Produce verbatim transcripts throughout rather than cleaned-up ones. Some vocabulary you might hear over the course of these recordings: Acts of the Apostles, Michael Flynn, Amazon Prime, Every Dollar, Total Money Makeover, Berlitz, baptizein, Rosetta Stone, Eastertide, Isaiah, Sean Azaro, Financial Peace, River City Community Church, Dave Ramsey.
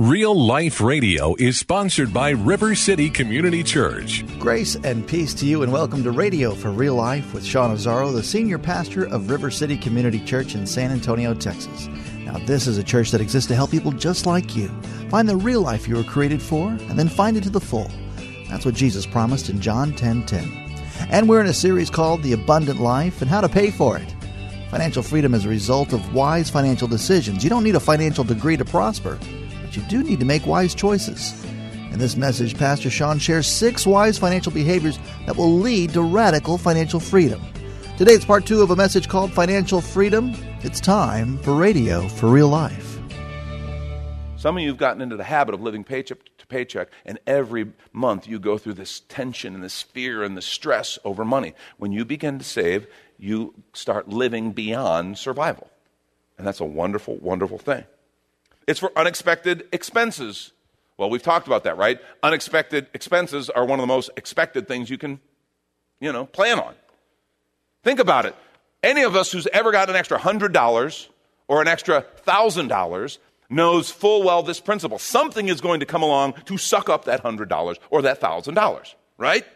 Real Life Radio is sponsored by River City Community Church. Grace and peace to you, and welcome to Radio for Real Life with Sean Azaro, the senior pastor of River City Community Church in San Antonio, Texas. Now, this is a church that exists to help people just like you find the real life you were created for, and then find it to the full. That's what Jesus promised in John ten ten. And we're in a series called The Abundant Life and How to Pay for It. Financial freedom is a result of wise financial decisions. You don't need a financial degree to prosper. But you do need to make wise choices. In this message, Pastor Sean shares six wise financial behaviors that will lead to radical financial freedom. Today, it's part two of a message called Financial Freedom. It's time for Radio for Real Life. Some of you have gotten into the habit of living paycheck to paycheck, and every month you go through this tension and this fear and the stress over money. When you begin to save, you start living beyond survival. And that's a wonderful, wonderful thing. It's for unexpected expenses. Well, we've talked about that, right? Unexpected expenses are one of the most expected things you can, you know, plan on. Think about it. Any of us who's ever got an extra one hundred dollars or an extra one thousand dollars knows full well this principle. Something is going to come along to suck up that one hundred dollars or that one thousand dollars, right?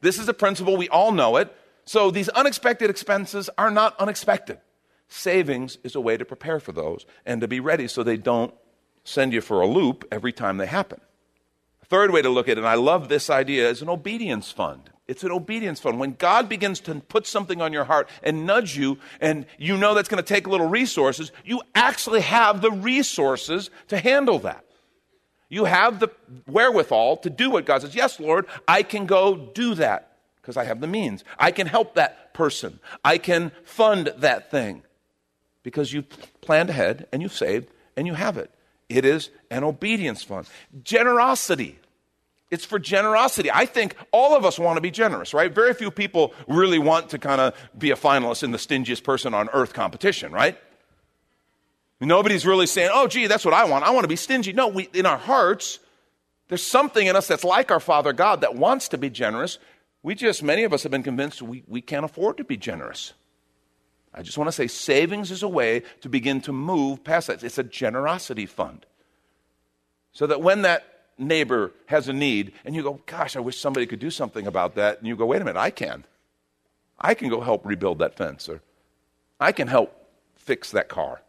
This is a principle. We all know it. So these unexpected expenses are not unexpected. Savings is a way to prepare for those and to be ready so they don't send you for a loop every time they happen. A third way to look at it, and I love this idea, is an obedience fund. It's an obedience fund. When God begins to put something on your heart and nudge you, and you know that's going to take little resources, you actually have the resources to handle that. You have the wherewithal to do what God says. Yes, Lord, I can go do that because I have the means. I can help that person. I can fund that thing. Because you've planned ahead, and you've saved, and you have it. It is an obedience fund. Generosity. It's for generosity. I think all of us want to be generous, right? Very few people really want to kind of be a finalist in the stingiest person on earth competition, right? Nobody's really saying, oh, gee, that's what I want. I want to be stingy. No, we, in our hearts, there's something in us that's like our Father God that wants to be generous. We just, many of us have been convinced we, we can't afford to be generous. I just want to say savings is a way to begin to move past that. It's a generosity fund. So that when that neighbor has a need and you go, gosh, I wish somebody could do something about that. And you go, wait a minute, I can. I can go help rebuild that fence, or I can help fix that car.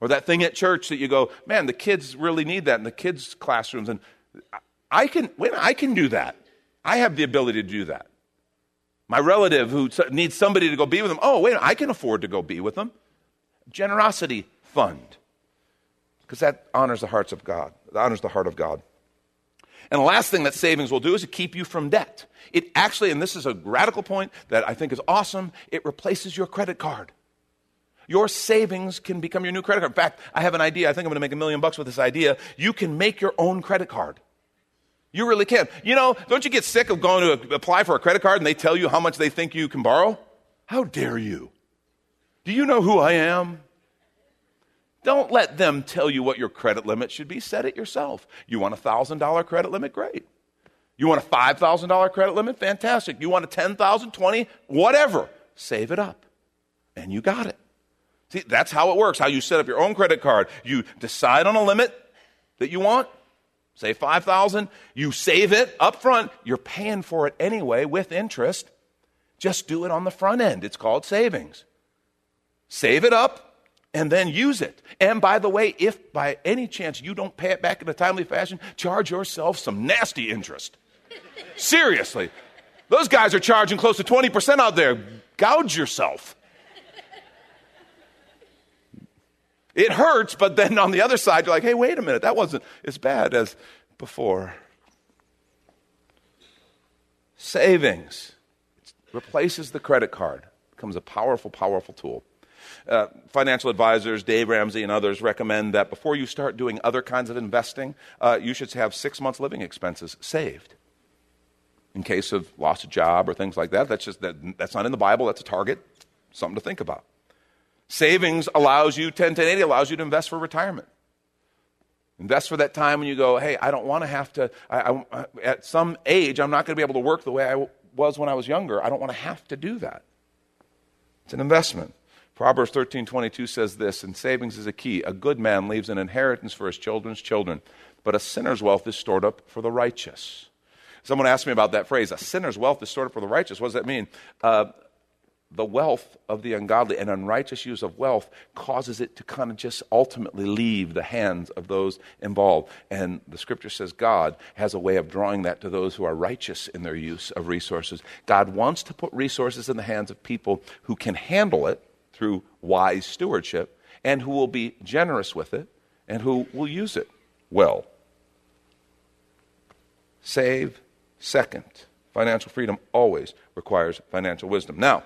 Or that thing at church that you go, man, the kids really need that in the kids' classrooms. And I can, wait a minute, I can do that. I have the ability to do that. My relative who needs somebody to go be with them, oh, wait, I can afford to go be with them. Generosity fund, because that honors the hearts of God. That honors the heart of God. And the last thing that savings will do is to keep you from debt. It actually, and this is a radical point that I think is awesome, it replaces your credit card. Your savings can become your new credit card. In fact, I have an idea. I think I'm going to make a million bucks with this idea. You can make your own credit card. You really can. You know, don't you get sick of going to apply for a credit card and they tell you how much they think you can borrow? How dare you? Do you know who I am? Don't let them tell you what your credit limit should be. Set it yourself. You want a one thousand dollars credit limit? Great. You want a five thousand dollars credit limit? Fantastic. You want a ten thousand dollars, twenty thousand dollars, whatever. Save it up. And you got it. See, that's how it works, how you set up your own credit card. You decide on a limit that you want. Say five thousand dollars, you save it up front. You're paying for it anyway with interest. Just do it on the front end. It's called savings. Save it up and then use it. And by the way, if by any chance you don't pay it back in a timely fashion, charge yourself some nasty interest. Seriously. Those guys are charging close to twenty percent out there. Gouge yourself. It hurts, but then on the other side, you're like, hey, wait a minute, that wasn't as bad as before. Savings. It replaces the credit card. It becomes a powerful, powerful tool. uh, financial advisors, Dave Ramsey and others, recommend that before you start doing other kinds of investing, uh, you should have six months living expenses saved in case of loss of job or things like that. That's just that, that's not in the Bible. That's a target. Something to think about. Savings allows you, ten, ten, eighty allows you to invest for retirement. Invest for that time when you go, hey, I don't want to have to, I, I, at some age, I'm not going to be able to work the way I was when I was younger. I don't want to have to do that. It's an investment. Proverbs thirteen twenty-two says this, and savings is a key. A good man leaves an inheritance for his children's children, but a sinner's wealth is stored up for the righteous. Someone asked me about that phrase, a sinner's wealth is stored up for the righteous. What does that mean? Uh, the wealth of the ungodly and unrighteous use of wealth causes it to kind of just ultimately leave the hands of those involved. And the scripture says God has a way of drawing that to those who are righteous in their use of resources. God wants to put resources in the hands of people who can handle it through wise stewardship and who will be generous with it and who will use it well. Save second. Financial freedom always requires financial wisdom. Now,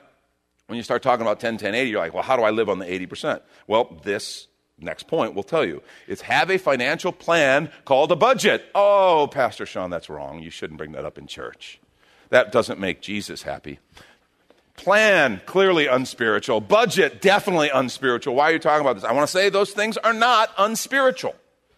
when you start talking about ten, ten, eighty, you're like, well, how do I live on the eighty percent? Well, this next point will tell you. It's have a financial plan called a budget. Oh, Pastor Sean, that's wrong. You shouldn't bring that up in church. That doesn't make Jesus happy. Plan, clearly unspiritual. Budget, definitely unspiritual. Why are you talking about this? I want to say those things are not unspiritual.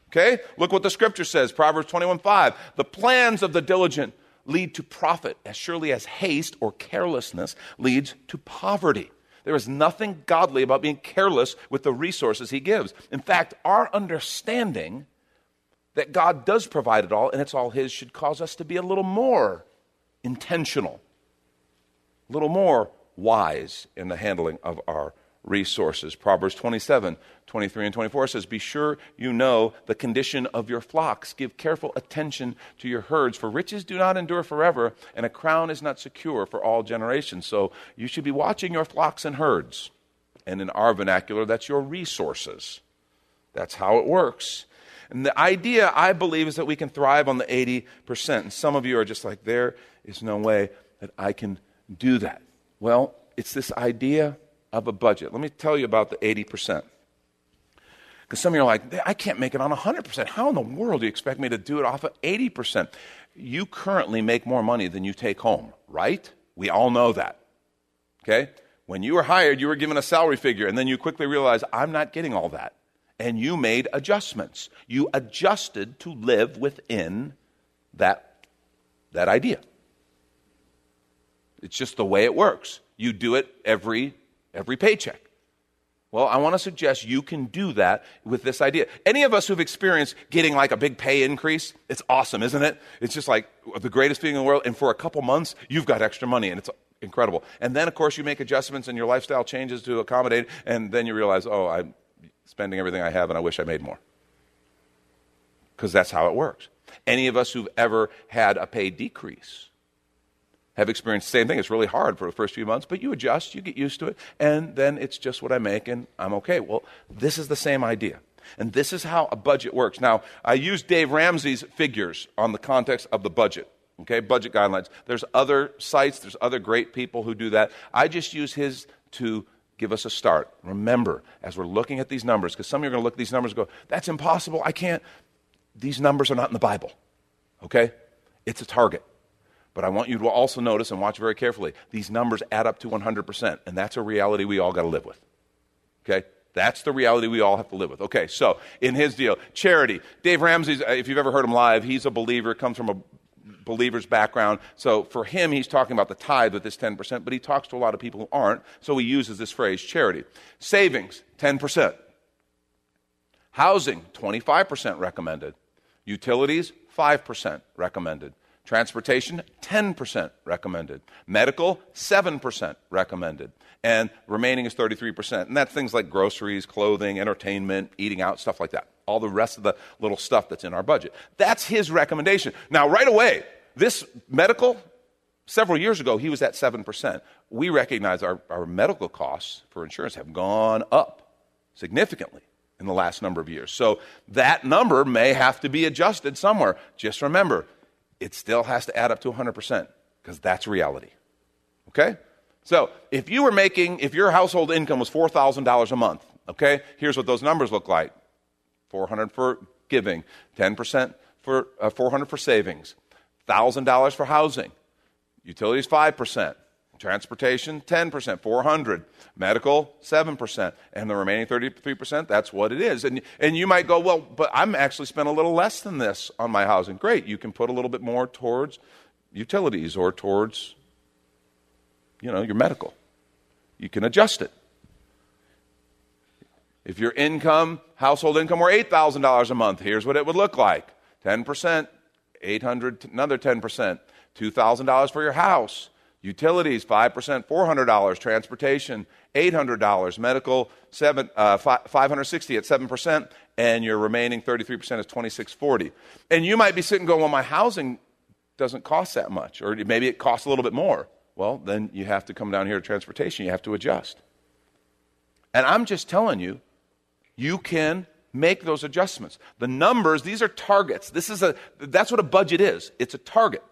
Okay? Look what the scripture says, Proverbs twenty-one five. The plans of the diligent lead to profit as surely as haste or carelessness leads to poverty. There is nothing godly about being careless with the resources he gives. In fact, our understanding that God does provide it all and it's all his should cause us to be a little more intentional, a little more wise in the handling of our resources. Proverbs twenty-seven, twenty-three, and twenty-four says, be sure you know the condition of your flocks. Give careful attention to your herds, for riches do not endure forever, and a crown is not secure for all generations. So you should be watching your flocks and herds. And in our vernacular, that's your resources. That's how it works. And the idea, I believe, is that we can thrive on the eighty percent. And some of you are just like, there is no way that I can do that. Well, it's this idea of a budget. Let me tell you about the eighty percent. Because some of you are like, I can't make it on one hundred percent. How in the world do you expect me to do it off of eighty percent? You currently make more money than you take home, right? We all know that. Okay? When you were hired, you were given a salary figure, and then you quickly realize, I'm not getting all that. And you made adjustments. You adjusted to live within that, that idea. It's just the way it works. You do it every Every paycheck. Well, I want to suggest you can do that with this idea. Any of us who've experienced getting like a big pay increase, it's awesome, isn't it? It's just like the greatest feeling in the world. And for a couple months, you've got extra money and it's incredible. And then, of course, you make adjustments and your lifestyle changes to accommodate. And then you realize, oh, I'm spending everything I have and I wish I made more. Because that's how it works. Any of us who've ever had a pay decrease have experienced the same thing. It's really hard for the first few months, but you adjust, you get used to it, and then it's just what I make, and I'm okay. Well, this is the same idea, and this is how a budget works. Now, I used Dave Ramsey's figures on the context of the budget, okay, budget guidelines. There's other sites, there's other great people who do that. I just use his to give us a start. Remember, as we're looking at these numbers, because some of you are going to look at these numbers and go, that's impossible, I can't. These numbers are not in the Bible, okay? It's a target. But I want you to also notice and watch very carefully. These numbers add up to one hundred percent, and that's a reality we all got to live with. Okay? That's the reality we all have to live with. Okay, so in his deal, charity. Dave Ramsey, if you've ever heard him live, he's a believer, comes from a believer's background. So for him, he's talking about the tithe with this ten percent, but he talks to a lot of people who aren't, so he uses this phrase, charity. Savings, ten percent. Housing, twenty-five percent recommended. Utilities, five percent recommended. Transportation, ten percent recommended. Medical, seven percent recommended. And remaining is thirty-three percent. And that's things like groceries, clothing, entertainment, eating out, stuff like that. All the rest of the little stuff that's in our budget. That's his recommendation. Now, right away, this medical, several years ago, he was at seven percent. We recognize our, our medical costs for insurance have gone up significantly in the last number of years. So that number may have to be adjusted somewhere. Just remember, it still has to add up to one hundred percent because that's reality, okay? So if you were making, if your household income was four thousand dollars a month, okay, here's what those numbers look like. four hundred dollars for giving, ten percent for, uh, four hundred dollars for savings, one thousand dollars for housing, utilities five percent, transportation ten percent, four hundred dollars, medical seven percent, and the remaining thirty-three percent, that's what it is. And, and you might go, well, but I'm actually spent a little less than this on my housing. Great, you can put a little bit more towards utilities or towards, you know, your medical. You can adjust it. If your income, household income were eight thousand dollars a month, here's what it would look like. ten percent, eight hundred dollars, another ten percent, two thousand dollars for your house, utilities, five percent, four hundred dollars, transportation, eight hundred dollars, medical, seven, uh, five hundred sixty dollars at seven percent, and your remaining thirty-three percent is two thousand six hundred forty dollars. And you might be sitting going, well, my housing doesn't cost that much, or maybe it costs a little bit more. Well, then you have to come down here to transportation. You have to adjust. And I'm just telling you, you can make those adjustments. The numbers, these are targets. This is a that's what a budget is. It's a target.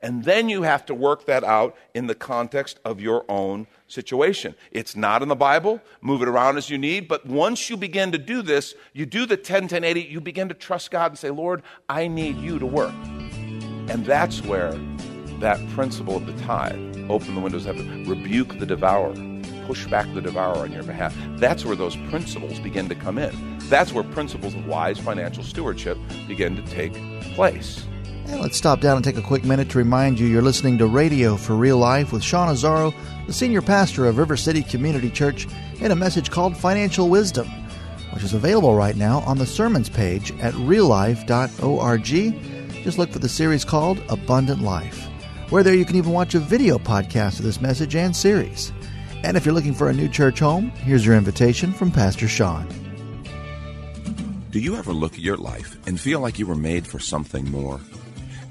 And then you have to work that out in the context of your own situation. It's not in the Bible. Move it around as you need. But once you begin to do this, you do the ten, ten, eighty, you begin to trust God and say, Lord, I need you to work. And that's where that principle of the tithe, open the windows of heaven, rebuke the devourer, push back the devourer on your behalf. That's where those principles begin to come in. That's where principles of wise financial stewardship begin to take place. And let's stop down and take a quick minute to remind you you're listening to Radio for Real Life with Sean Azaro, the senior pastor of River City Community Church, in a message called Financial Wisdom, which is available right now on the sermons page at real life dot org. Just look for the series called Abundant Life, where there you can even watch a video podcast of this message and series. And if you're looking for a new church home, here's your invitation from Pastor Sean. Do you ever look at your life and feel like you were made for something more?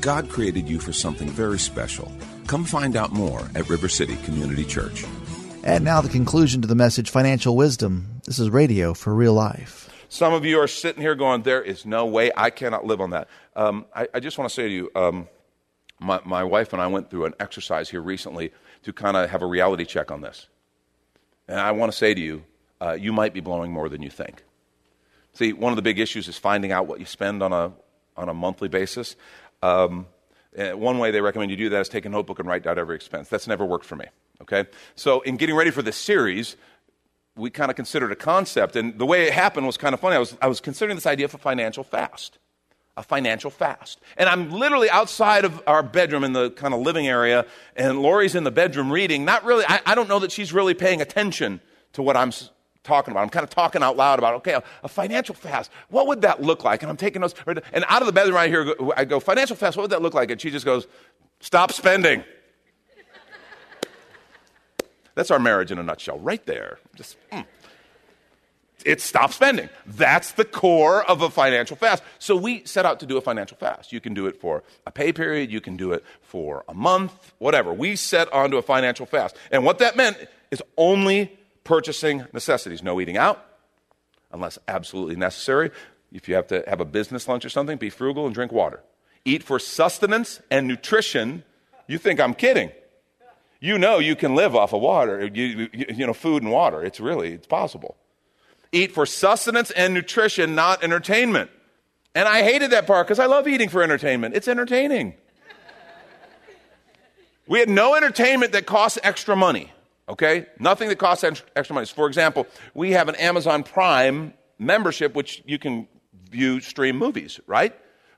God created you for something very special. Come find out more at River City Community Church. And now the conclusion to the message, Financial Wisdom. This is Radio for Real Life. Some of you are sitting here going, there is no way, I cannot live on that. Um, I, I just want to say to you, um, my, my wife and I went through an exercise here recently to kind of have a reality check on this. And I want to say to you, uh, you might be blowing more than you think. See, one of the big issues is finding out what you spend on a on a monthly basis. Um, one way they recommend you do that is take a notebook and write down every expense. That's never worked for me, okay? So in getting ready for this series, we kind of considered a concept, and the way it happened was kind of funny. I was I was considering this idea of a financial fast, a financial fast. And I'm literally outside of our bedroom in the kind of living area, and Lori's in the bedroom reading. Not really, I, I don't know that she's really paying attention to what I'm talking about. I'm kind of talking out loud about, okay, a financial fast, what would that look like? And I'm taking notes. And out of the bedroom right here, I go, financial fast, what would that look like? And she just goes, stop spending. That's our marriage in a nutshell right there. Just, mm. It's stop spending. That's the core of a financial fast. So we set out to do a financial fast. You can do it for a pay period. You can do it for a month, whatever. We set onto a financial fast. And what that meant is only purchasing necessities, no eating out, unless absolutely necessary. If you have to have a business lunch or something, be frugal and drink water. Eat for sustenance and nutrition. You think I'm kidding. You know you can live off of water, you, you, you know, food and water. It's really, it's possible. Eat for sustenance and nutrition, not entertainment. And I hated that part because I love eating for entertainment. It's entertaining. We had no entertainment that costs extra money. Okay? Nothing that costs extra money. For example, we have an Amazon Prime membership, which you can view, stream movies, right?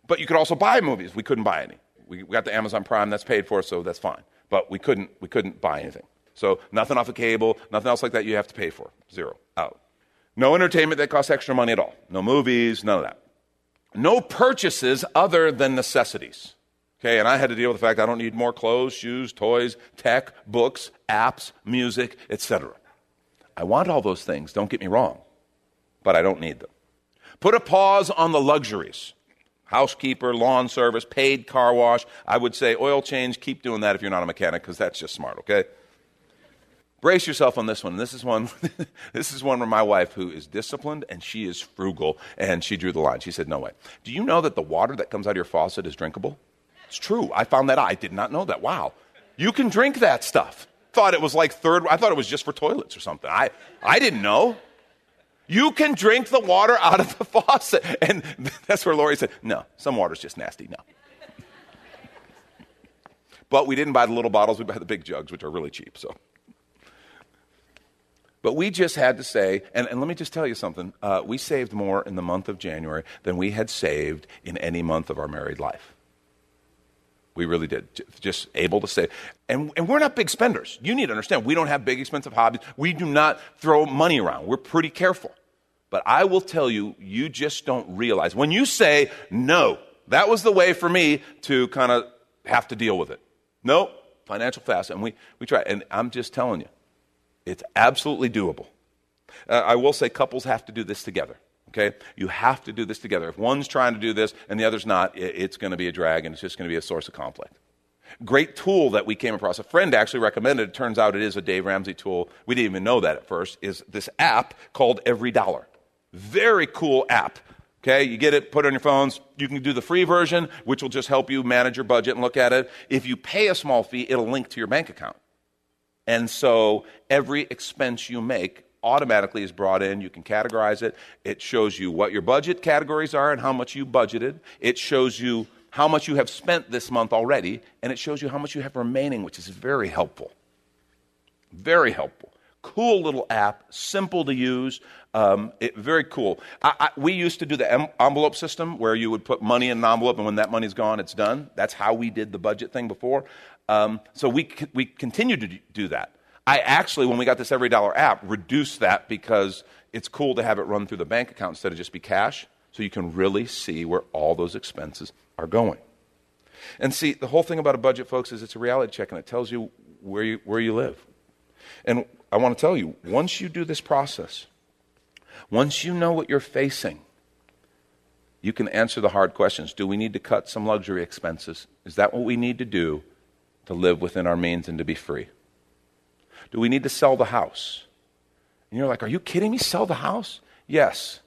But you could also buy movies. We couldn't buy any. We got the Amazon Prime. That's paid for, so that's fine. But we couldn't we couldn't buy anything. So nothing off of cable, nothing else like that you have to pay for. Zero. Out. No entertainment that costs extra money at all. No movies, none of that. No purchases other than necessities. Okay, and I had to deal with the fact I don't need more clothes, shoes, toys, tech, books, apps, music, et cetera. I want all those things, don't get me wrong, but I don't need them. Put a pause on the luxuries. Housekeeper, lawn service, paid car wash. I would say oil change, keep doing that if you're not a mechanic, because that's just smart, okay? Brace yourself on this one. This is one This is one where my wife, who is disciplined, and she is frugal, and she drew the line. She said, no way. Do you know that the water that comes out of your faucet is drinkable? It's true. I found that out. I did not know that. Wow. You can drink that stuff. Thought it was like third, I thought it was just for toilets or something. I, I didn't know. You can drink the water out of the faucet. And that's where Lori said, no, some water's just nasty, no. But we didn't buy the little bottles, we buy the big jugs, which are really cheap, so. But we just had to say, and, and let me just tell you something, uh, we saved more in the month of January than we had saved in any month of our married life. We really did, just able to save. And, and we're not big spenders. You need to understand, we don't have big expensive hobbies. We do not throw money around. We're pretty careful. But I will tell you, you just don't realize. When you say, no, that was the way for me to kind of have to deal with it. No, financial fast, and we, we try. And I'm just telling you, it's absolutely doable. Uh, I will say couples have to do this together. Okay, you have to do this together. If one's trying to do this and the other's not, it's going to be a drag, and it's just going to be a source of conflict. Great tool that we came across. A friend actually recommended it. Turns out it is a Dave Ramsey tool. We didn't even know that at first. Is this app called Every Dollar. Very cool app. Okay, you get it, put it on your phones. You can do the free version, which will just help you manage your budget and look at it. If you pay a small fee, it'll link to your bank account. And so every expense you make automatically is brought in. You can categorize it. It shows you what your budget categories are and how much you budgeted. It shows you how much you have spent this month already, and it shows you how much you have remaining, which is very helpful. Very helpful. Cool little app, simple to use, um, it, very cool. I, I, we used to do the em- envelope system where you would put money in an envelope, and when that money's gone, it's done. That's how we did the budget thing before. Um, so we c- we continue to do that. I actually, when we got this Every Dollar app, reduced that because it's cool to have it run through the bank account instead of just be cash, so you can really see where all those expenses are going. And see, the whole thing about a budget, folks, is it's a reality check, and it tells you where you, where you live. And I want to tell you, once you do this process, once you know what you're facing, you can answer the hard questions. Do we need to cut some luxury expenses? Is that what we need to do to live within our means and to be free? Do we need to sell the house? And you're like, are you kidding me? Sell the house? Yes.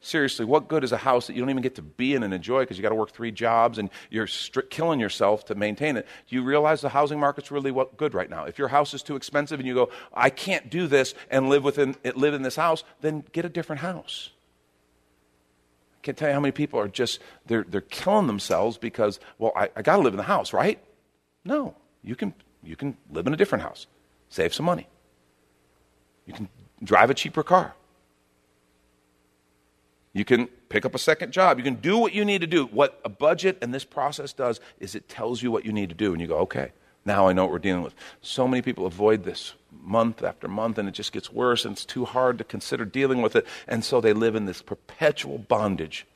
Seriously, what good is a house that you don't even get to be in and enjoy because you got to work three jobs and you're stri- killing yourself to maintain it? Do you realize the housing market's really what good right now? If your house is too expensive and you go, I can't do this and live within it, live in this house, then get a different house. I can't tell you how many people are just they're they're killing themselves because, well, I, I got to live in the house, right? No, you can you can live in a different house. Save some money. You can drive a cheaper car. You can pick up a second job. You can do what you need to do. What a budget and this process does is it tells you what you need to do, and you go, okay, now I know what we're dealing with. So many people avoid this month after month, and it just gets worse, and it's too hard to consider dealing with it, and so they live in this perpetual bondage.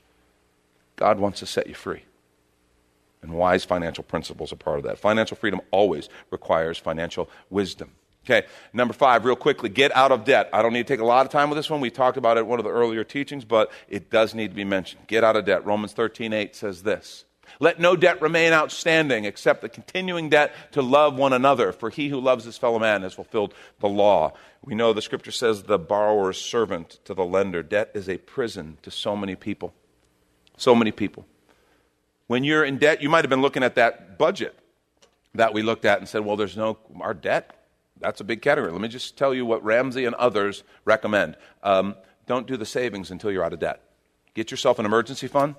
God wants to set you free. And wise financial principles are part of that. Financial freedom always requires financial wisdom. Okay, number five, real quickly, get out of debt. I don't need to take a lot of time with this one. We talked about it in one of the earlier teachings, but it does need to be mentioned. Get out of debt. Romans thirteen eight says this, let no debt remain outstanding except the continuing debt to love one another, for he who loves his fellow man has fulfilled the law. We know the scripture says the borrower is servant to the lender. Debt is a prison to so many people. So many people. When you're in debt, you might have been looking at that budget that we looked at and said, well, there's no, our debt, that's a big category. Let me just tell you what Ramsey and others recommend. Um, don't do the savings until you're out of debt. Get yourself an emergency fund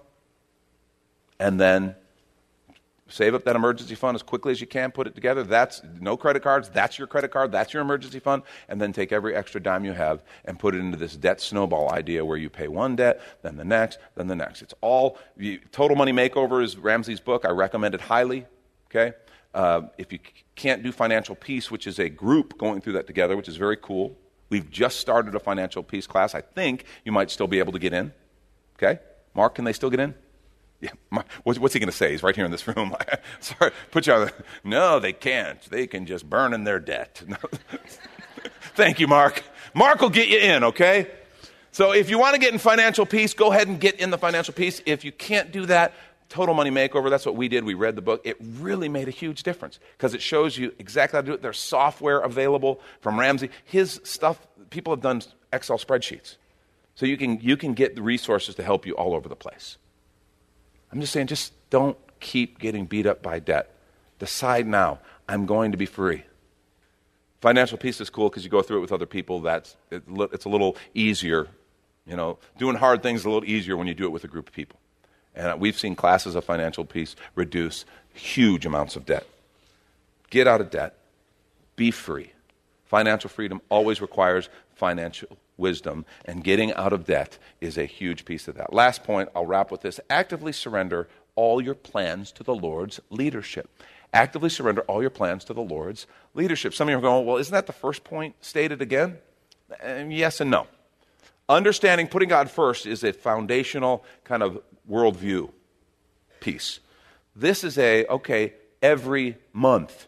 and then Save up that emergency fund as quickly as you can. Put it together. That's no credit cards. That's your credit card. That's your emergency fund. And then take every extra dime you have and put it into this debt snowball idea where you pay one debt, then the next, then the next. It's all you, Total Money Makeover is Ramsey's book. I recommend it highly. Okay. Uh, if you can't do Financial Peace, which is a group going through that together, which is very cool. We've just started a Financial Peace class. I think you might still be able to get in. Okay. Mark, can they still get in? Yeah, my, what's he going to say? He's right here in this room. Sorry, put you on the, no, they can't. They can just burn in their debt. No. Thank you, Mark. Mark will get you in, okay? So if you want to get in Financial Peace, go ahead and get in the Financial Peace. If you can't do that, Total Money Makeover, that's what we did. We read the book. It really made a huge difference because it shows you exactly how to do it. There's software available from Ramsey. His stuff, people have done Excel spreadsheets. So you can you can get the resources to help you all over the place. I'm just saying, just don't keep getting beat up by debt. Decide now, I'm going to be free. Financial Peace is cool because you go through it with other people. That's it, it's a little easier. You know, doing hard things is a little easier when you do it with a group of people. And we've seen classes of Financial Peace reduce huge amounts of debt. Get out of debt. Be free. Financial freedom always requires financial wisdom, and getting out of debt is a huge piece of that. Last point, I'll wrap with this. Actively surrender all your plans to the Lord's leadership. Actively surrender all your plans to the Lord's leadership. Some of you are going, well, isn't that the first point stated again? And yes and no. Understanding putting God first is a foundational kind of worldview piece. This is a, okay, every month,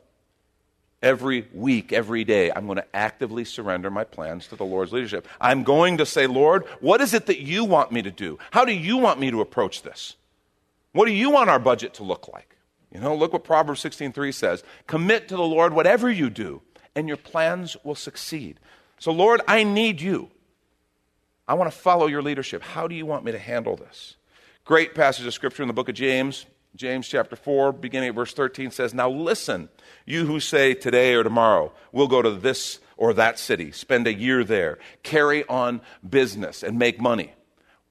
every week, every day, I'm going to actively surrender my plans to the Lord's leadership. I'm going to say, Lord, what is it that you want me to do? How do you want me to approach this? What do you want our budget to look like? You know, look what Proverbs sixteen three says. Commit to the Lord whatever you do, and your plans will succeed. So, Lord, I need you. I want to follow your leadership. How do you want me to handle this? Great passage of Scripture in the book of James. James chapter four, beginning at verse thirteen says, now listen, you who say today or tomorrow, we'll go to this or that city, spend a year there, carry on business and make money.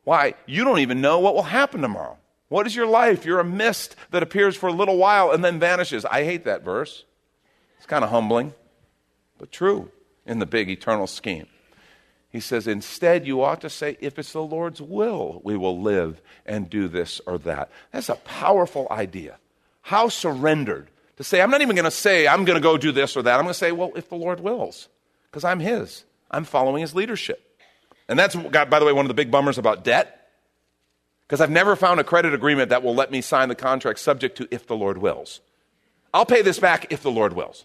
Why? You don't even know what will happen tomorrow. What is your life? You're a mist that appears for a little while and then vanishes. I hate that verse. It's kind of humbling, but true in the big eternal scheme. He says, instead, you ought to say, if it's the Lord's will, we will live and do this or that. That's a powerful idea. How surrendered to say, I'm not even going to say, I'm going to go do this or that. I'm going to say, well, if the Lord wills, because I'm his. I'm following his leadership. And that's, by the way, one of the big bummers about debt, because I've never found a credit agreement that will let me sign the contract subject to if the Lord wills. I'll pay this back if the Lord wills.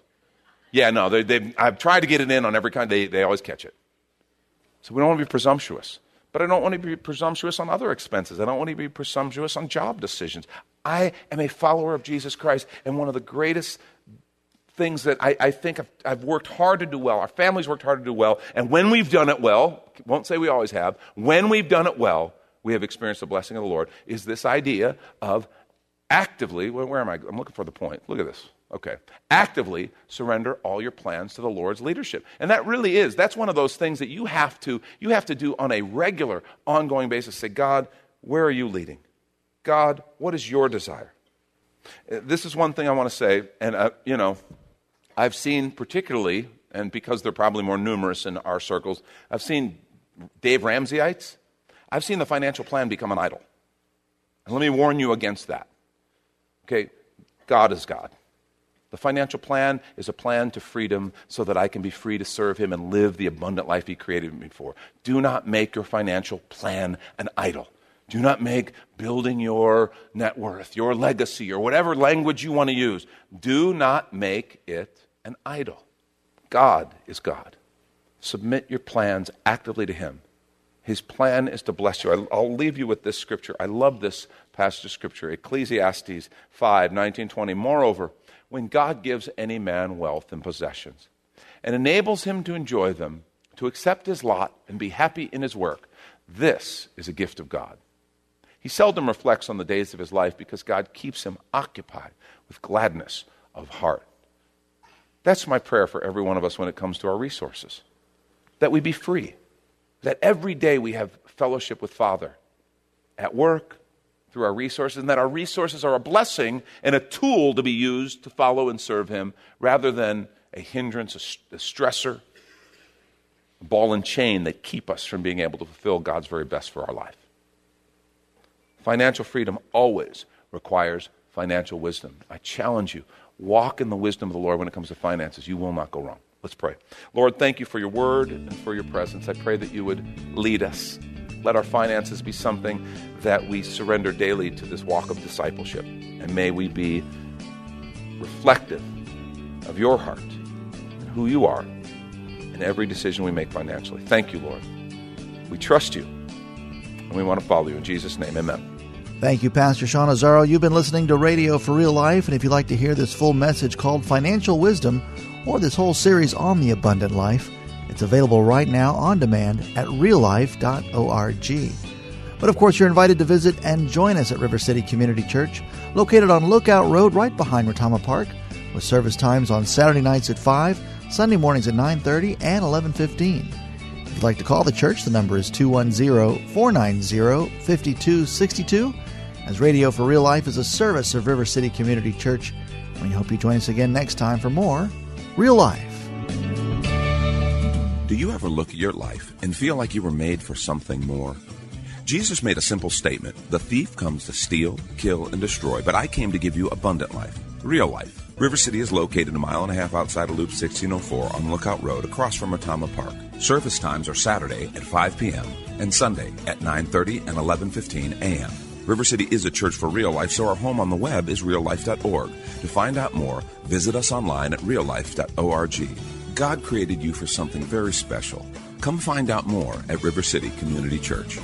Yeah, no, they, they've, I've tried to get it in on every kind. They, they always catch it. So we don't want to be presumptuous. But I don't want to be presumptuous on other expenses. I don't want to be presumptuous on job decisions. I am a follower of Jesus Christ, and one of the greatest things that I, I think I've, I've worked hard to do well, our family's worked hard to do well, and when we've done it well, won't say we always have, when we've done it well, we have experienced the blessing of the Lord, is this idea of actively, where, where am I? I'm looking for the point. Look at this. Okay. Actively surrender all your plans to the Lord's leadership. And that really is, that's one of those things that you have to, you have to do on a regular, ongoing basis. Say, God, where are you leading? God, what is your desire? This is one thing I want to say, and, uh, you know, I've seen particularly, and because they're probably more numerous in our circles, I've seen Dave Ramseyites. I've seen the financial plan become an idol. And let me warn you against that. Okay, God is God. The financial plan is a plan to freedom so that I can be free to serve him and live the abundant life he created me for. Do not make your financial plan an idol. Do not make building your net worth, your legacy, or whatever language you want to use. Do not make it an idol. God is God. Submit your plans actively to him. His plan is to bless you. I'll leave you with this scripture. I love this passage of scripture. Ecclesiastes five nineteen twenty. Moreover, when God gives any man wealth and possessions and enables him to enjoy them, to accept his lot and be happy in his work, this is a gift of God. He seldom reflects on the days of his life because God keeps him occupied with gladness of heart. That's my prayer for every one of us when it comes to our resources, that we be free, that every day we have fellowship with Father at work, through our resources, and that our resources are a blessing and a tool to be used to follow and serve Him rather than a hindrance, a stressor, a ball and chain that keep us from being able to fulfill God's very best for our life. Financial freedom always requires financial wisdom. I challenge you, walk in the wisdom of the Lord when it comes to finances. You will not go wrong. Let's pray. Lord, thank you for your word and for your presence. I pray that you would lead us. Let our finances be something that we surrender daily to this walk of discipleship. And may we be reflective of your heart and who you are in every decision we make financially. Thank you, Lord. We trust you, and we want to follow you. In Jesus' name, amen. Thank you, Pastor Sean Azaro. You've been listening to Radio for Real Life, and if you'd like to hear this full message called Financial Wisdom or this whole series on the abundant life, it's available right now on demand at real life dot org. But of course, you're invited to visit and join us at River City Community Church, located on Lookout Road right behind Rotama Park, with service times on Saturday nights at five, Sunday mornings at nine thirty and eleven fifteen. If you'd like to call the church, the number is two one zero, four nine zero, five two six two. As Radio for Real Life is a service of River City Community Church, we hope you join us again next time for more Real Life. Do you ever look at your life and feel like you were made for something more? Jesus made a simple statement. The thief comes to steal, kill, and destroy, but I came to give you abundant life, real life. River City is located a mile and a half outside of Loop sixteen oh four on Lookout Road across from Rotama Park. Service times are Saturday at five p.m. and Sunday at nine thirty and eleven fifteen a.m. River City is a church for real life, so our home on the web is real life dot org. To find out more, visit us online at real life dot org. God created you for something very special. Come find out more at River City Community Church.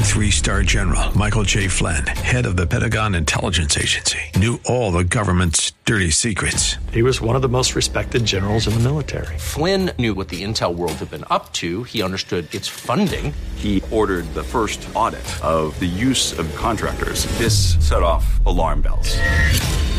Three-star general Michael J. Flynn, head of the Pentagon Intelligence Agency, knew all the government's dirty secrets. He was one of the most respected generals in the military. Flynn knew what the intel world had been up to. He understood its funding. He ordered the first audit of the use of contractors. This set off alarm bells.